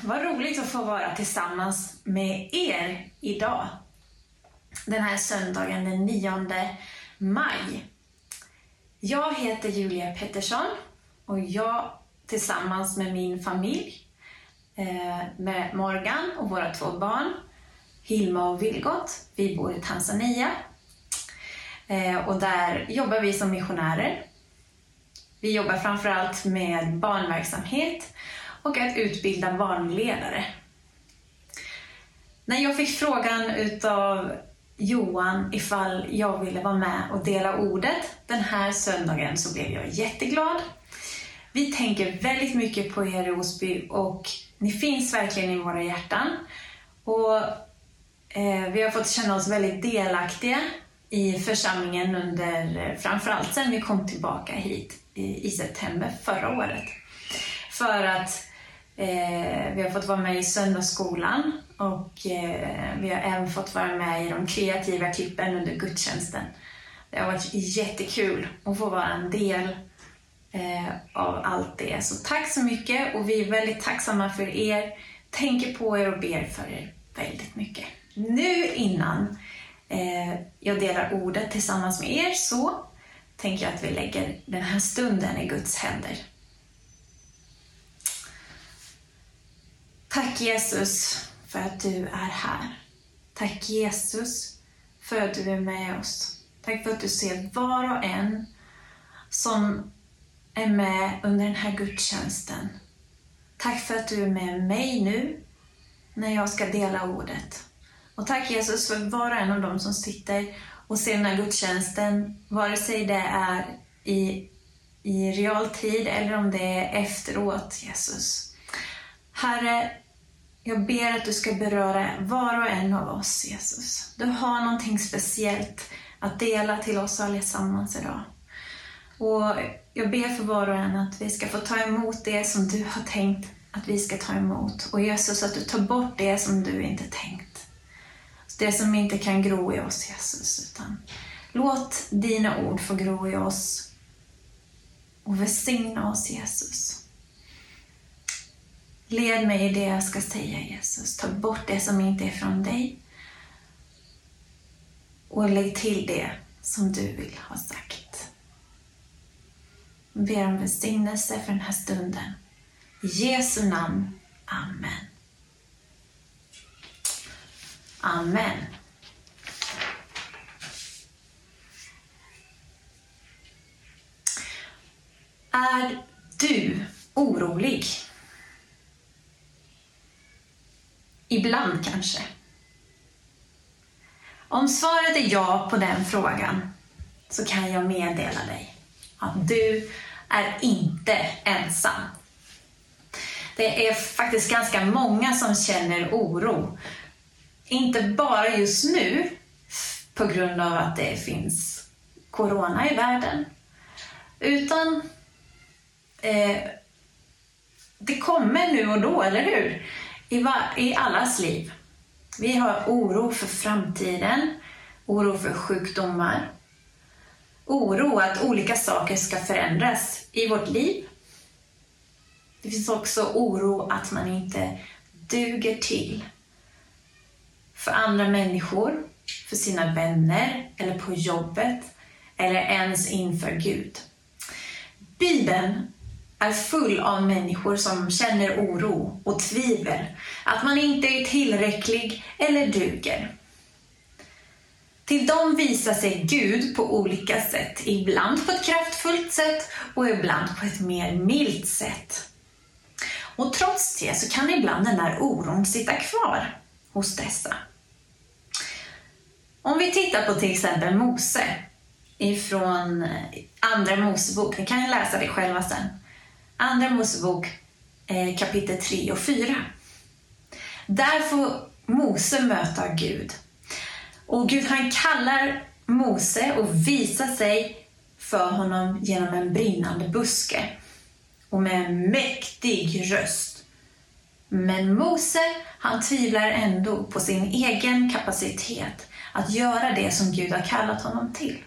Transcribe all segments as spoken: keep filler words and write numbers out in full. Vad roligt att få vara tillsammans med er idag. Den här söndagen den nionde maj. Jag heter Julia Pettersson och jag tillsammans med min familj, med Morgan och våra två barn, Hilma och Vilgot, vi bor i Tanzania. Och där jobbar vi som missionärer. Vi jobbar framförallt med barnverksamhet och att utbilda barnledare. När jag fick frågan utav Johan ifall jag ville vara med och dela ordet den här söndagen så blev jag jätteglad. Vi tänker väldigt mycket på er Osby och ni finns verkligen i våra hjärtan. Och eh, vi har fått känna oss väldigt delaktiga i församlingen under, framförallt sen vi kom tillbaka hit i, i september förra året. För att eh, vi har fått vara med i söndagsskolan och eh, vi har även fått vara med i de kreativa klippen under gudstjänsten. Det har varit jättekul att få vara en del eh, av allt det. Så tack så mycket och vi är väldigt tacksamma för er. Tänker på er och ber för er väldigt mycket. Nu innan eh, jag delar ordet tillsammans med er så tänker jag att vi lägger den här stunden i Guds händer. Tack Jesus för att du är här. Tack Jesus för att du är med oss. Tack för att du ser var och en som är med under den här gudstjänsten. Tack för att du är med mig nu när jag ska dela ordet. Och tack Jesus för var och en av dem som sitter och ser den här gudstjänsten, vare sig det är i, i realtid eller om det är efteråt, Jesus. Herre, jag ber att du ska beröra var och en av oss, Jesus. Du har någonting speciellt att dela till oss allesammans idag. Och jag ber för var och en att vi ska få ta emot det som du har tänkt att vi ska ta emot. Och Jesus, att du tar bort det som du inte tänkt. Det som inte kan gro i oss, Jesus. Utan låt dina ord få gro i oss och välsigna oss, Jesus. Led mig i det jag ska säga, Jesus. Ta bort det som inte är från dig. Och lägg till det som du vill ha sagt. Jag ber om välsignelse för den här stunden. I Jesu namn. Amen. Amen. Är du orolig? Ibland kanske. Om svaret är ja på den frågan så kan jag meddela dig att du är inte ensam. Det är faktiskt ganska många som känner oro. Inte bara just nu på grund av att det finns corona i världen. Utan eh, det kommer nu och då, eller hur? I, va- I allas liv. Vi har oro för framtiden, oro för sjukdomar, oro att olika saker ska förändras i vårt liv. Det finns också oro att man inte duger till för andra människor, för sina vänner eller på jobbet eller ens inför Gud. Bibeln är full av människor som känner oro och tvivel, att man inte är tillräcklig eller duger. Till dem visar sig Gud på olika sätt, ibland på ett kraftfullt sätt och ibland på ett mer milt sätt. Och trots det så kan ibland den här oron sitta kvar hos dessa. Om vi tittar på till exempel Mose ifrån Andra Mosebok, ni kan läsa det själva sen. Andra Mosebok eh, kapitel tre och fyra. Där får Mose möta Gud. Och Gud han kallar Mose och visar sig för honom genom en brinnande buske. Och med en mäktig röst. Men Mose han tvivlar ändå på sin egen kapacitet att göra det som Gud har kallat honom till.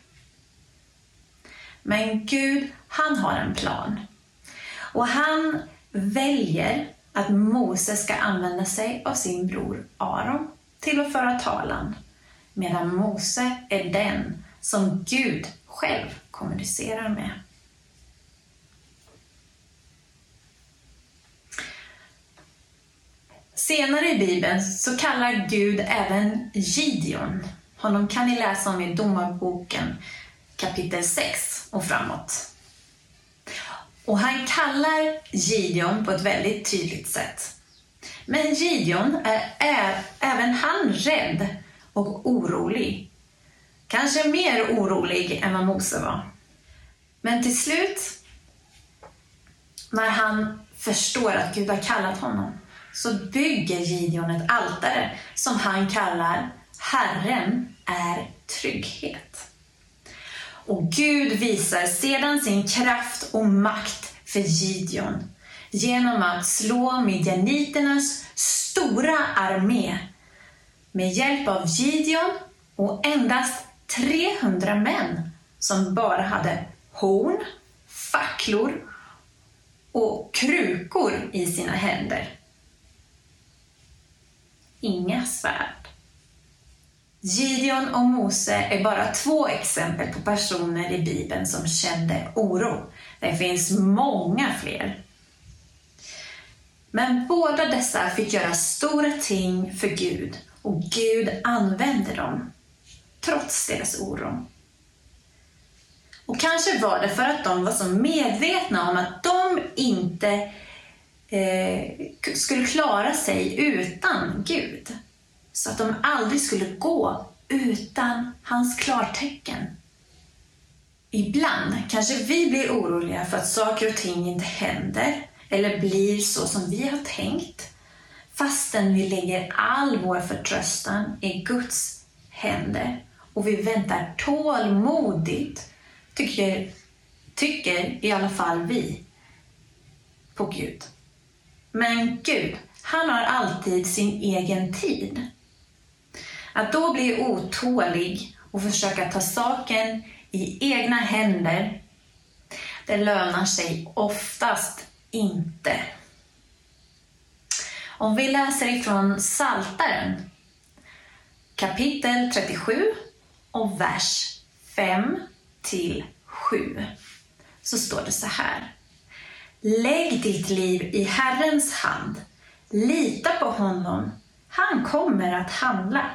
Men Gud han har en plan. Och han väljer att Mose ska använda sig av sin bror Aron till att föra talan, medan Mose är den som Gud själv kommunicerar med. Senare i Bibeln så kallar Gud även Gideon. Honom kan ni läsa om i Domarboken kapitel sex och framåt. Och han kallar Gideon på ett väldigt tydligt sätt. Men Gideon är, är även han rädd och orolig. Kanske mer orolig än vad Mose var. Men till slut, när han förstår att Gud har kallat honom, så bygger Gideon ett altare som han kallar Herren är trygghet. Och Gud visar sedan sin kraft och makt för Gideon genom att slå Midianiternas stora armé med hjälp av Gideon och endast trehundra män som bara hade horn, facklor och krukor i sina händer. Inga svärd. Gideon och Mose är bara två exempel på personer i Bibeln som kände oro. Det finns många fler. Men båda dessa fick göra stora ting för Gud, och Gud använde dem trots deras oro. Och kanske var det för att de var så medvetna om att de inte skulle klara sig utan Gud, så att de aldrig skulle gå utan hans klartecken. Ibland kanske vi blir oroliga för att saker och ting inte händer eller blir så som vi har tänkt, fastän vi lägger all vår förtröstan i Guds händer och vi väntar tålmodigt, tycker, tycker i alla fall vi, på Gud. Men Gud, han har alltid sin egen tid. Att då bli otålig och försöka ta saken i egna händer, det lönar sig oftast inte. Om vi läser ifrån Psaltaren, kapitel trettiosju och vers fem till sju, så står det så här. Lägg ditt liv i Herrens hand. Lita på honom. Han kommer att handla.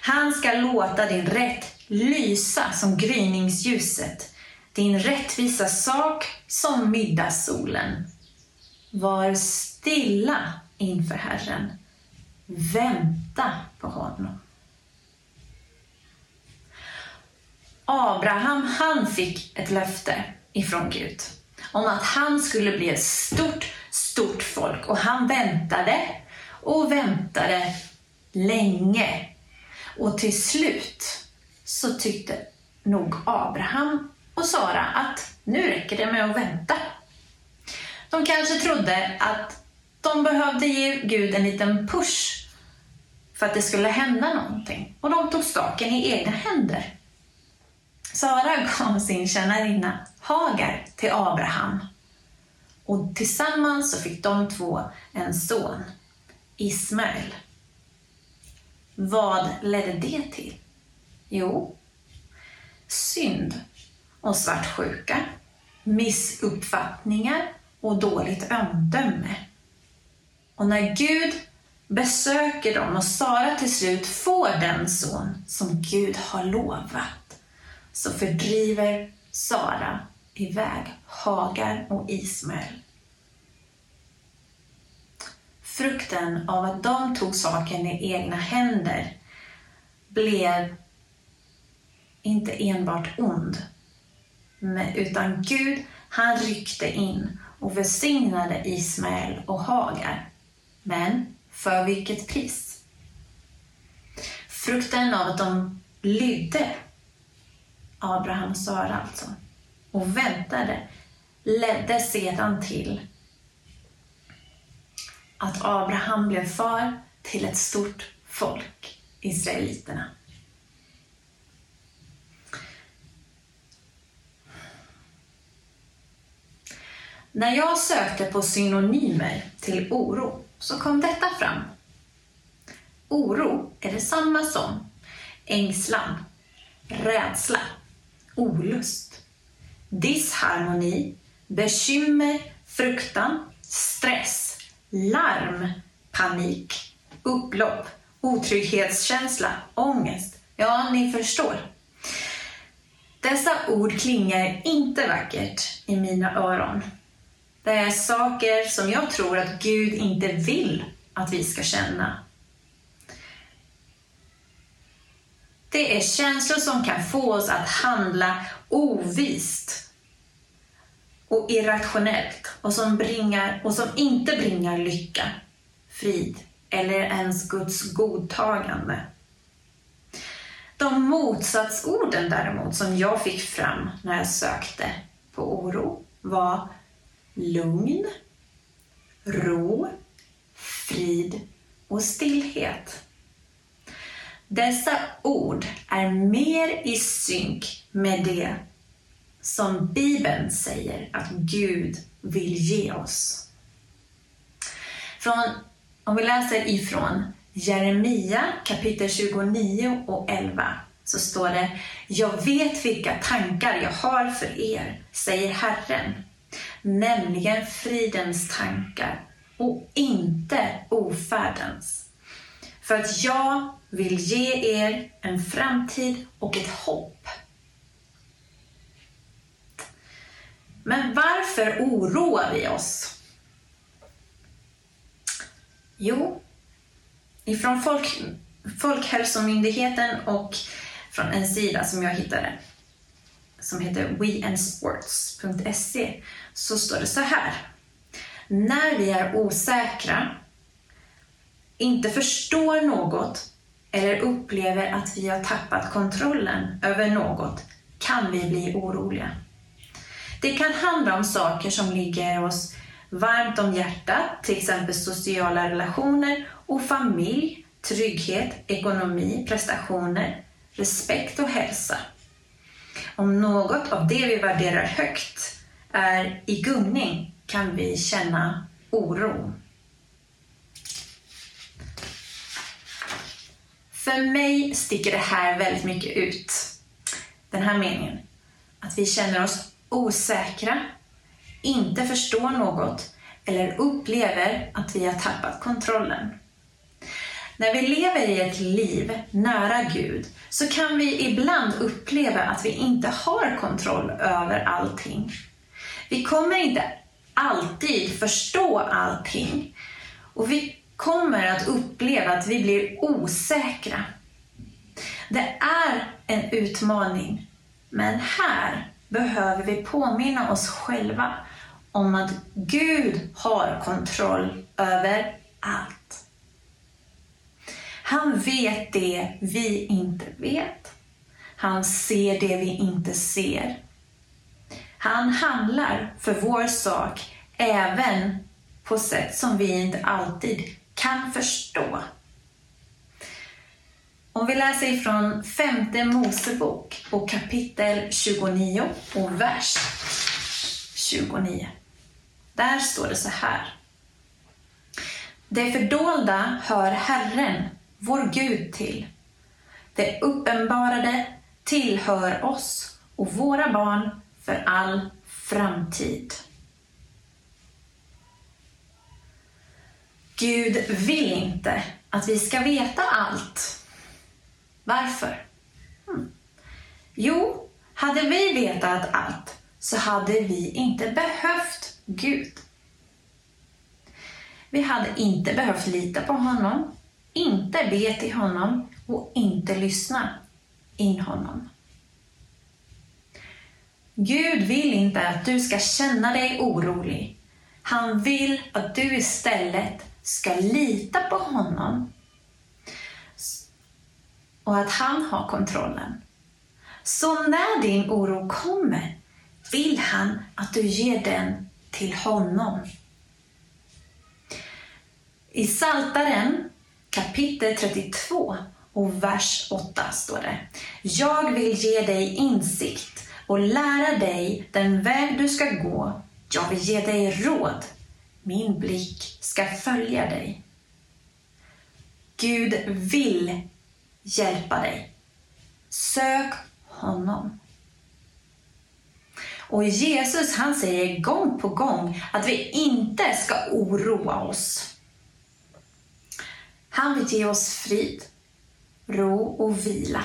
Han ska låta din rätt lysa som gryningsljuset, din rättvisa sak som middagssolen. Var stilla inför Herren. Vänta på honom. Abraham, han fick ett löfte ifrån Gud om att han skulle bli ett stort, stort folk. Och han väntade och väntade länge. Och till slut så tyckte nog Abraham och Sara att nu räcker det med att vänta. De kanske trodde att de behövde ge Gud en liten push för att det skulle hända någonting. Och de tog staken i egna händer. Sara gav sin tjänarinna Hagar till Abraham, och tillsammans så fick de två en son, Ismael. Vad ledde det till? Jo, synd och svartsjuka, missuppfattningar och dåligt omdöme. Och när Gud besöker dem och Sara till slut får den son som Gud har lovat, så fördriver Sara iväg Hagar och Ismael. Frukten av att de tog saken i egna händer blev inte enbart ond, utan Gud, han ryckte in och välsignade Ismael och Hagar. Men för vilket pris? Frukten av att de lydde Abraham och Sara alltså, och väntade, ledde sedan till att Abraham blev far till ett stort folk, Israeliterna. När jag sökte på synonymer till oro så kom detta fram. Oro är detsamma som ängslan, rädsla, olust, disharmoni, bekymmer, fruktan, stress, larm, panik, upplopp, otrygghetskänsla, ångest. Ja, ni förstår. Dessa ord klingar inte vackert i mina öron. Det är saker som jag tror att Gud inte vill att vi ska känna. Det är känslor som kan få oss att handla ovist och irrationellt och som, bringar, och som inte bringar lycka, frid eller ens Guds godtagande. De motsatsorden däremot som jag fick fram när jag sökte på oro var lugn, ro, frid och stillhet. Dessa ord är mer i synk med det som Bibeln säger att Gud vill ge oss. Från, om vi läser ifrån Jeremia kapitel tjugonio och elva så står det: Jag vet vilka tankar jag har för er, säger Herren, nämligen fridens tankar och inte ofärdens. För att jag vill ge er en framtid och ett hopp. Men varför oroar vi oss? Jo, ifrån folk, folkhälsomyndigheten och från en sida som jag hittade som heter we and sports punkt se så står det så här: när vi är osäkra, inte förstår något eller upplever att vi har tappat kontrollen över något, kan vi bli oroliga. Det kan handla om saker som ligger oss varmt om hjärtat, till exempel sociala relationer och familj, trygghet, ekonomi, prestationer, respekt och hälsa. Om något av det vi värderar högt är i gungning kan vi känna oro. För mig sticker det här väldigt mycket ut, den här meningen. Att vi känner oss osäkra, inte förstår något eller upplever att vi har tappat kontrollen. När vi lever i ett liv nära Gud så kan vi ibland uppleva att vi inte har kontroll över allting. Vi kommer inte alltid förstå allting och vi kommer att uppleva att vi blir osäkra. Det är en utmaning, men här behöver vi påminna oss själva om att Gud har kontroll över allt. Han vet det vi inte vet. Han ser det vi inte ser. Han handlar för vår sak även på sätt som vi inte alltid kan förstå. Om vi läser ifrån femte Mosebok och kapitel tjugonio och vers tjugonio. Där står det så här: Det fördolda hör Herren, vår Gud, till. Det uppenbarade tillhör oss och våra barn för all framtid. Gud vill inte att vi ska veta allt. Varför? Hmm. Jo, hade vi vetat allt så hade vi inte behövt Gud. Vi hade inte behövt lita på honom, inte be till honom och inte lyssna in honom. Gud vill inte att du ska känna dig orolig. Han vill att du istället ska lita på honom och att han har kontrollen. Så när din oro kommer vill han att du ger den till honom. I Psaltaren kapitel trettiotvå och vers åtta står det: Jag vill ge dig insikt och lära dig den väg du ska gå Jag vill ge dig råd. Min blick ska följa dig. Gud vill hjälpa dig. Sök honom. Och Jesus, han säger gång på gång att vi inte ska oroa oss. Han vill ge oss frid, ro och vila.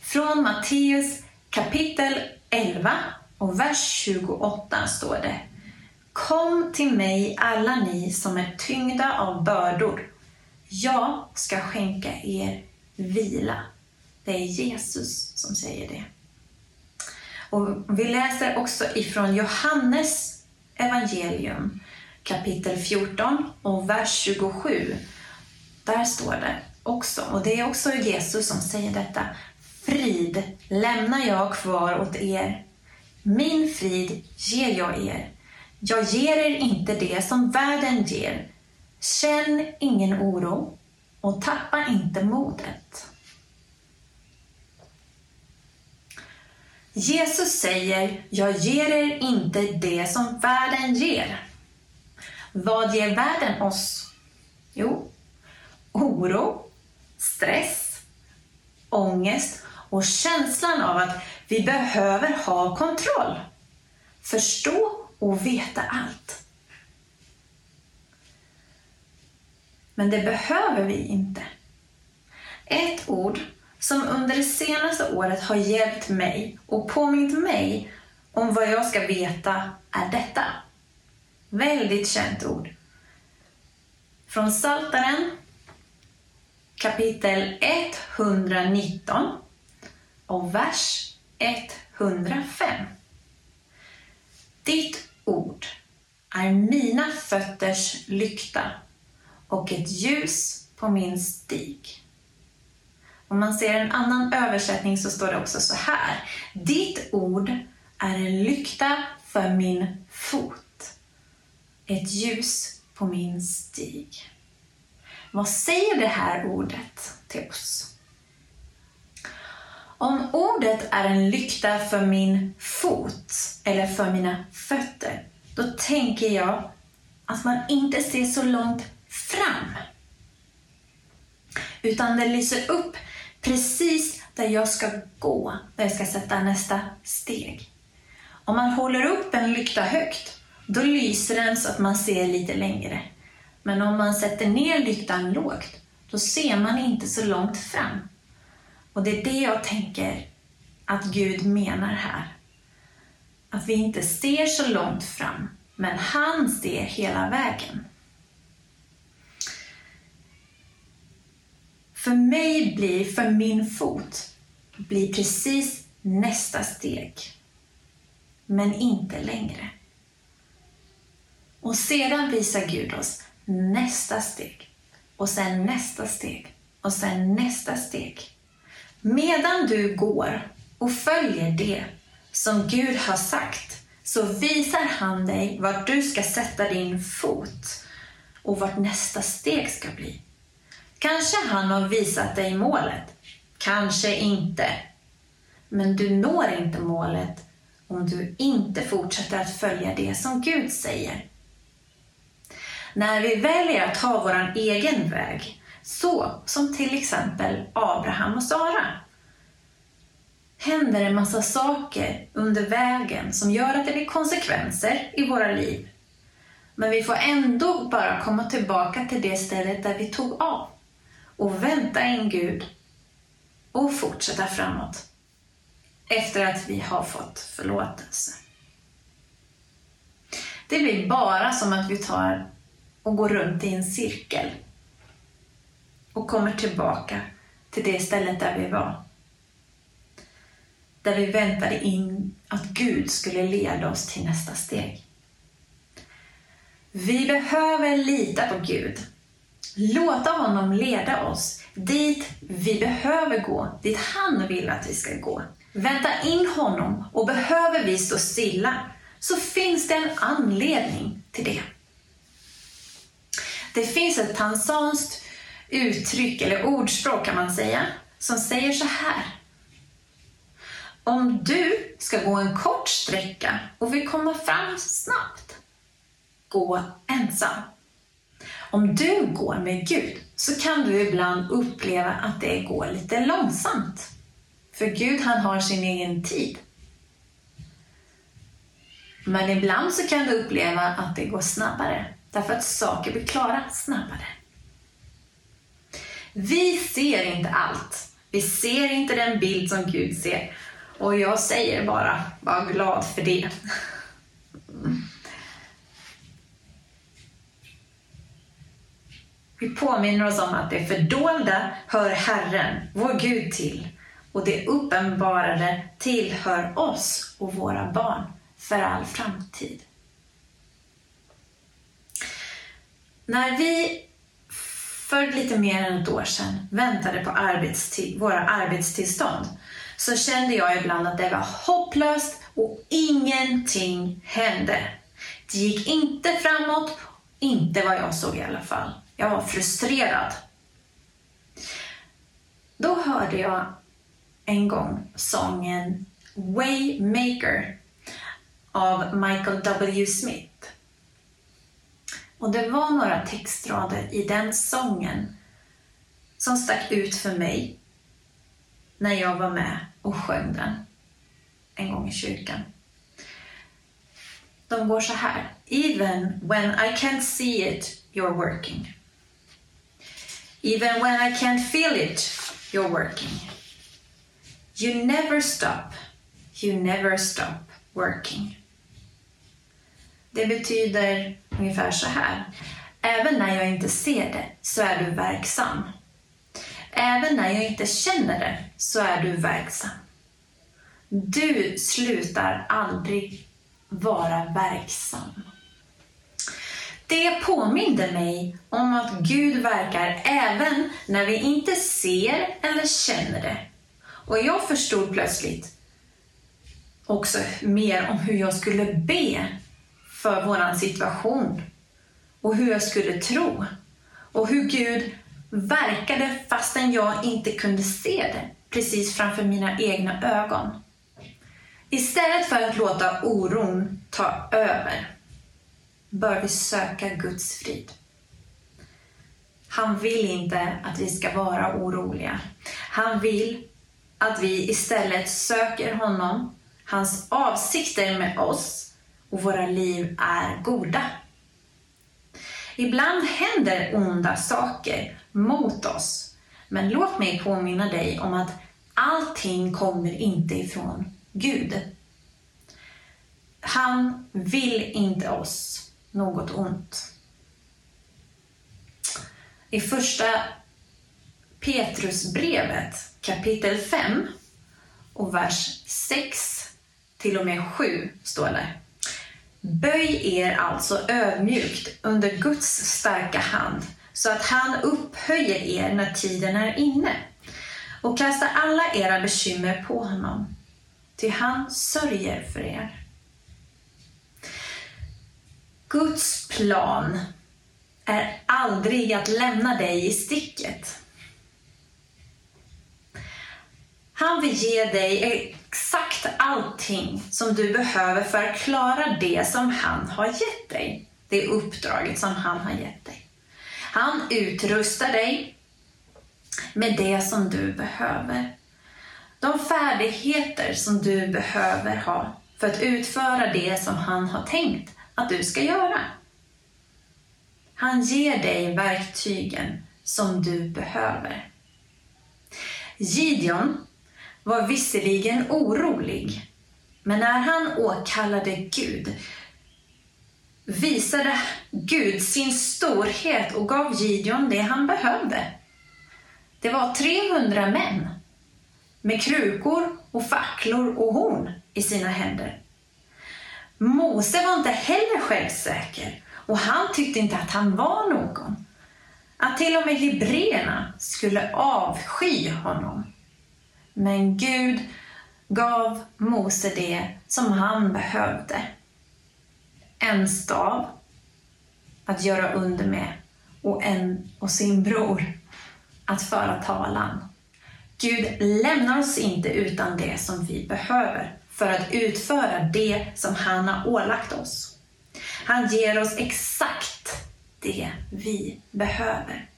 Från Matteus kapitel elva och vers tjugoåtta står det: Kom till mig alla ni som är tyngda av bördor. Jag ska skänka er vila. Det är Jesus som säger det. Och vi läser också ifrån Johannes evangelium kapitel fjorton och vers tjugosju. Där står det också, och det är också Jesus som säger detta: Frid lämnar jag kvar åt er. Min frid ger jag er. Jag ger er inte det som världen ger. Känn ingen oro och tappa inte modet. Jesus säger: jag ger er inte det som världen ger. Vad ger världen oss? Jo, oro, stress, ångest och känslan av att vi behöver ha kontroll, förstå och veta allt. Men det behöver vi inte. Ett ord som under det senaste året har hjälpt mig och påmint mig om vad jag ska veta är detta. Väldigt känt ord. Från Psaltaren kapitel etthundranitton och vers etthundrafem. Ditt ord är mina fötters lykta och ett ljus på min stig. Om man ser en annan översättning så står det också så här: Ditt ord är en lykta för min fot, ett ljus på min stig. Vad säger det här ordet till oss? Om ordet är en lykta för min fot eller för mina fötter, då tänker jag att man inte ser så långt fram, utan det lyser upp precis där jag ska gå, där jag ska sätta nästa steg. Om man håller upp en lykta högt, då lyser den så att man ser lite längre. Men om man sätter ner lyktan lågt, då ser man inte så långt fram. Och det är det jag tänker att Gud menar här. Att vi inte ser så långt fram, men han ser hela vägen. För mig blir, för min fot, blir precis nästa steg. Men inte längre. Och sedan visar Gud oss nästa steg. Och sen nästa steg. Och sen nästa steg. Medan du går och följer det som Gud har sagt, så visar han dig vart du ska sätta din fot. Och vart nästa steg ska bli. Kanske han har visat dig målet, kanske inte. Men du når inte målet om du inte fortsätter att följa det som Gud säger. När vi väljer att ta vår egen väg, så som till exempel Abraham och Sara, händer en massa saker under vägen som gör att det blir konsekvenser i våra liv. Men vi får ändå bara komma tillbaka till det stället där vi tog av. Och vänta in Gud och fortsätta framåt efter att vi har fått förlåtelse. Det blir bara som att vi tar och går runt i en cirkel och kommer tillbaka till det stället där vi var. Där vi väntade in att Gud skulle leda oss till nästa steg. Vi behöver lita på Gud. Låta honom leda oss dit vi behöver gå, dit han vill att vi ska gå. Vänta in honom, och behöver vi stå stilla, så finns det en anledning till det. Det finns ett tanzanskt uttryck eller ordspråk kan man säga, som säger så här: Om du ska gå en kort sträcka och vill komma fram snabbt, gå ensam. Om du går med Gud så kan du ibland uppleva att det går lite långsamt. För Gud, han har sin egen tid. Men ibland så kan du uppleva att det går snabbare. Därför att saker blir klara snabbare. Vi ser inte allt. Vi ser inte den bild som Gud ser. Och jag säger bara, var glad för det. Vi påminner oss om att det fördolda hör Herren, vår Gud, till. Och det uppenbarade tillhör oss och våra barn för all framtid. När vi för lite mer än ett år sedan väntade på arbetstill- våra arbetstillstånd så kände jag ibland att det var hopplöst och ingenting hände. Det gick inte framåt, inte vad jag såg i alla fall. Jag var frustrerad. Då hörde jag en gång sången Waymaker av Michael W. Smith. Och det var några textrader i den sången som stack ut för mig när jag var med och sjöng den en gång i kyrkan. De går så här. Even when I can't see it, you're working. Even when I can't feel it, you're working. You never stop, you never stop working. Det betyder ungefär så här. Även när jag inte ser det så är du verksam. Även när jag inte känner det så är du verksam. Du slutar aldrig vara verksam. Det påminner mig om att Gud verkar även när vi inte ser eller känner det. Och jag förstod plötsligt också mer om hur jag skulle be för våran situation. Och hur jag skulle tro. Och hur Gud verkade fastän jag inte kunde se det precis framför mina egna ögon. Istället för att låta oron ta över bör vi söka Guds frid. Han vill inte att vi ska vara oroliga. Han vill att vi istället söker honom. Hans avsikter med oss och våra liv är goda. Ibland händer onda saker mot oss. Men låt mig påminna dig om att allting kommer inte ifrån Gud. Han vill inte oss något ont. I första Petrusbrevet kapitel fem och vers sex till och med sju står det. Böj er alltså ödmjukt under Guds starka hand så att han upphöjer er när tiden är inne och kasta alla era bekymmer på honom, ty han sörjer för er. Guds plan är aldrig att lämna dig i sticket. Han vill ge dig exakt allting som du behöver för att klara det som han har gett dig. Det uppdraget som han har gett dig. Han utrustar dig med det som du behöver. De färdigheter som du behöver ha för att utföra det som han har tänkt att du ska göra. Han ger dig verktygen som du behöver. Gideon var visserligen orolig, men när han åkallade Gud visade Gud sin storhet och gav Gideon det han behövde. Det var trehundra män med krukor och facklor och horn i sina händer. Mose var inte heller självsäker och han tyckte inte att han var någon. Att till och med hebreerna skulle avsky honom. Men Gud gav Mose det som han behövde. En stav att göra under med och, en, och sin bror att föra talan. Gud lämnar oss inte utan det som vi behöver för att utföra det som han har ålagt oss. Han ger oss exakt det vi behöver.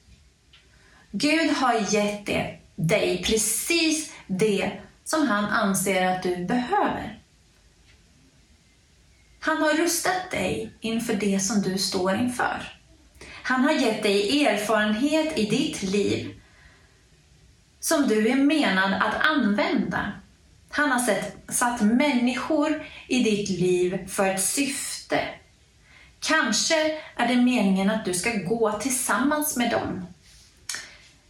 Gud har gett det, dig precis det som han anser att du behöver. Han har rustat dig inför det som du står inför. Han har gett dig erfarenhet i ditt liv som du är menad att använda. Han har sett, satt människor i ditt liv för ett syfte. Kanske är det meningen att du ska gå tillsammans med dem.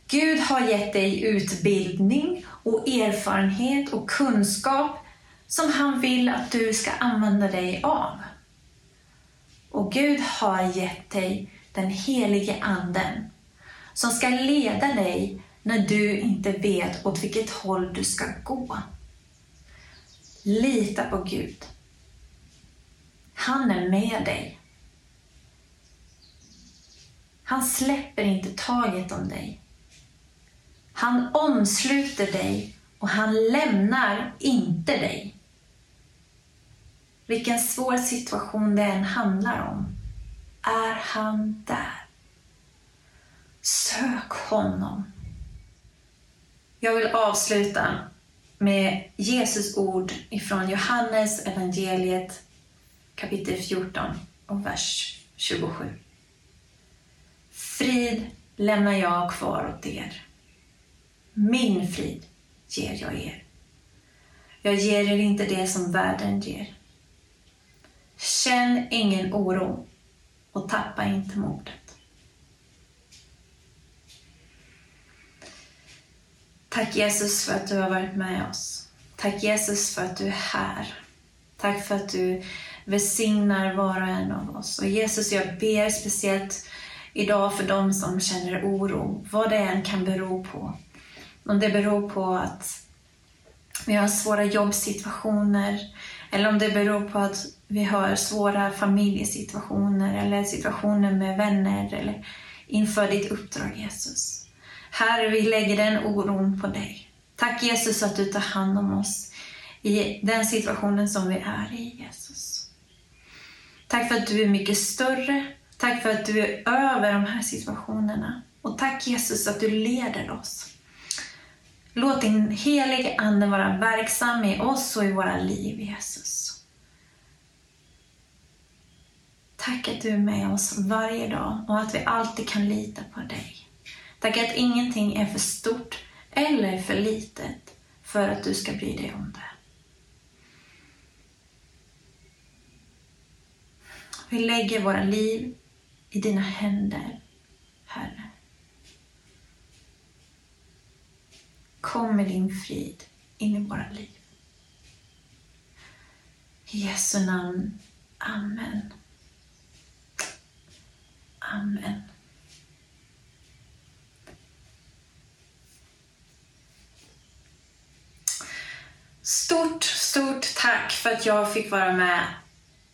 Gud har gett dig utbildning och erfarenhet och kunskap som han vill att du ska använda dig av. Och Gud har gett dig den helige anden som ska leda dig när du inte vet åt vilket håll du ska gå. Lita på Gud. Han är med dig. Han släpper inte taget om dig. Han omsluter dig och han lämnar inte dig. Vilken svår situation det än handlar om, är han där. Sök honom. Jag vill avsluta med Jesus ord ifrån Johannes evangeliet kapitel fjorton och vers tjugosju. Frid lämnar jag kvar åt er. Min frid ger jag er. Jag ger er inte det som världen ger. Känn ingen oro och tappa inte modet. Tack Jesus för att du har varit med oss. Tack Jesus för att du är här. Tack för att du välsignar var och en av oss. Och Jesus, jag ber speciellt idag för dem som känner oro, vad det än kan bero på. Om det beror på att vi har svåra jobbsituationer, eller om det beror på att vi har svåra familjesituationer eller situationer med vänner eller inför ditt uppdrag, Jesus. Herre, vi lägger den oron på dig. Tack Jesus att du tar hand om oss i den situationen som vi är i, Jesus. Tack för att du är mycket större. Tack för att du är över de här situationerna. Och tack Jesus att du leder oss. Låt din helige ande vara verksam i oss och i våra liv, Jesus. Tack att du är med oss varje dag och att vi alltid kan lita på dig. Tack att ingenting är för stort eller för litet för att du ska bry dig om det. Vi lägger våra liv i dina händer, Herre. Kom med din frid in i våra liv. I Jesu namn. Amen. Amen. Stort, stort tack för att jag fick vara med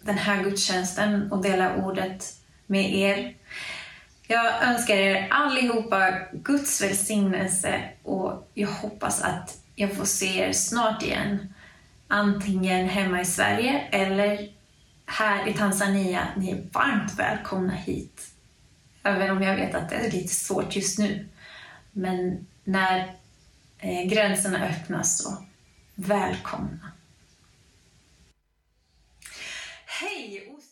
den här gudstjänsten och dela ordet med er. Jag önskar er allihopa Guds välsignelse och jag hoppas att jag får se er snart igen. Antingen hemma i Sverige eller här i Tanzania. Ni är varmt välkomna hit. Även om jag vet att det är lite svårt just nu. Men när gränserna öppnas så välkomna. Hej!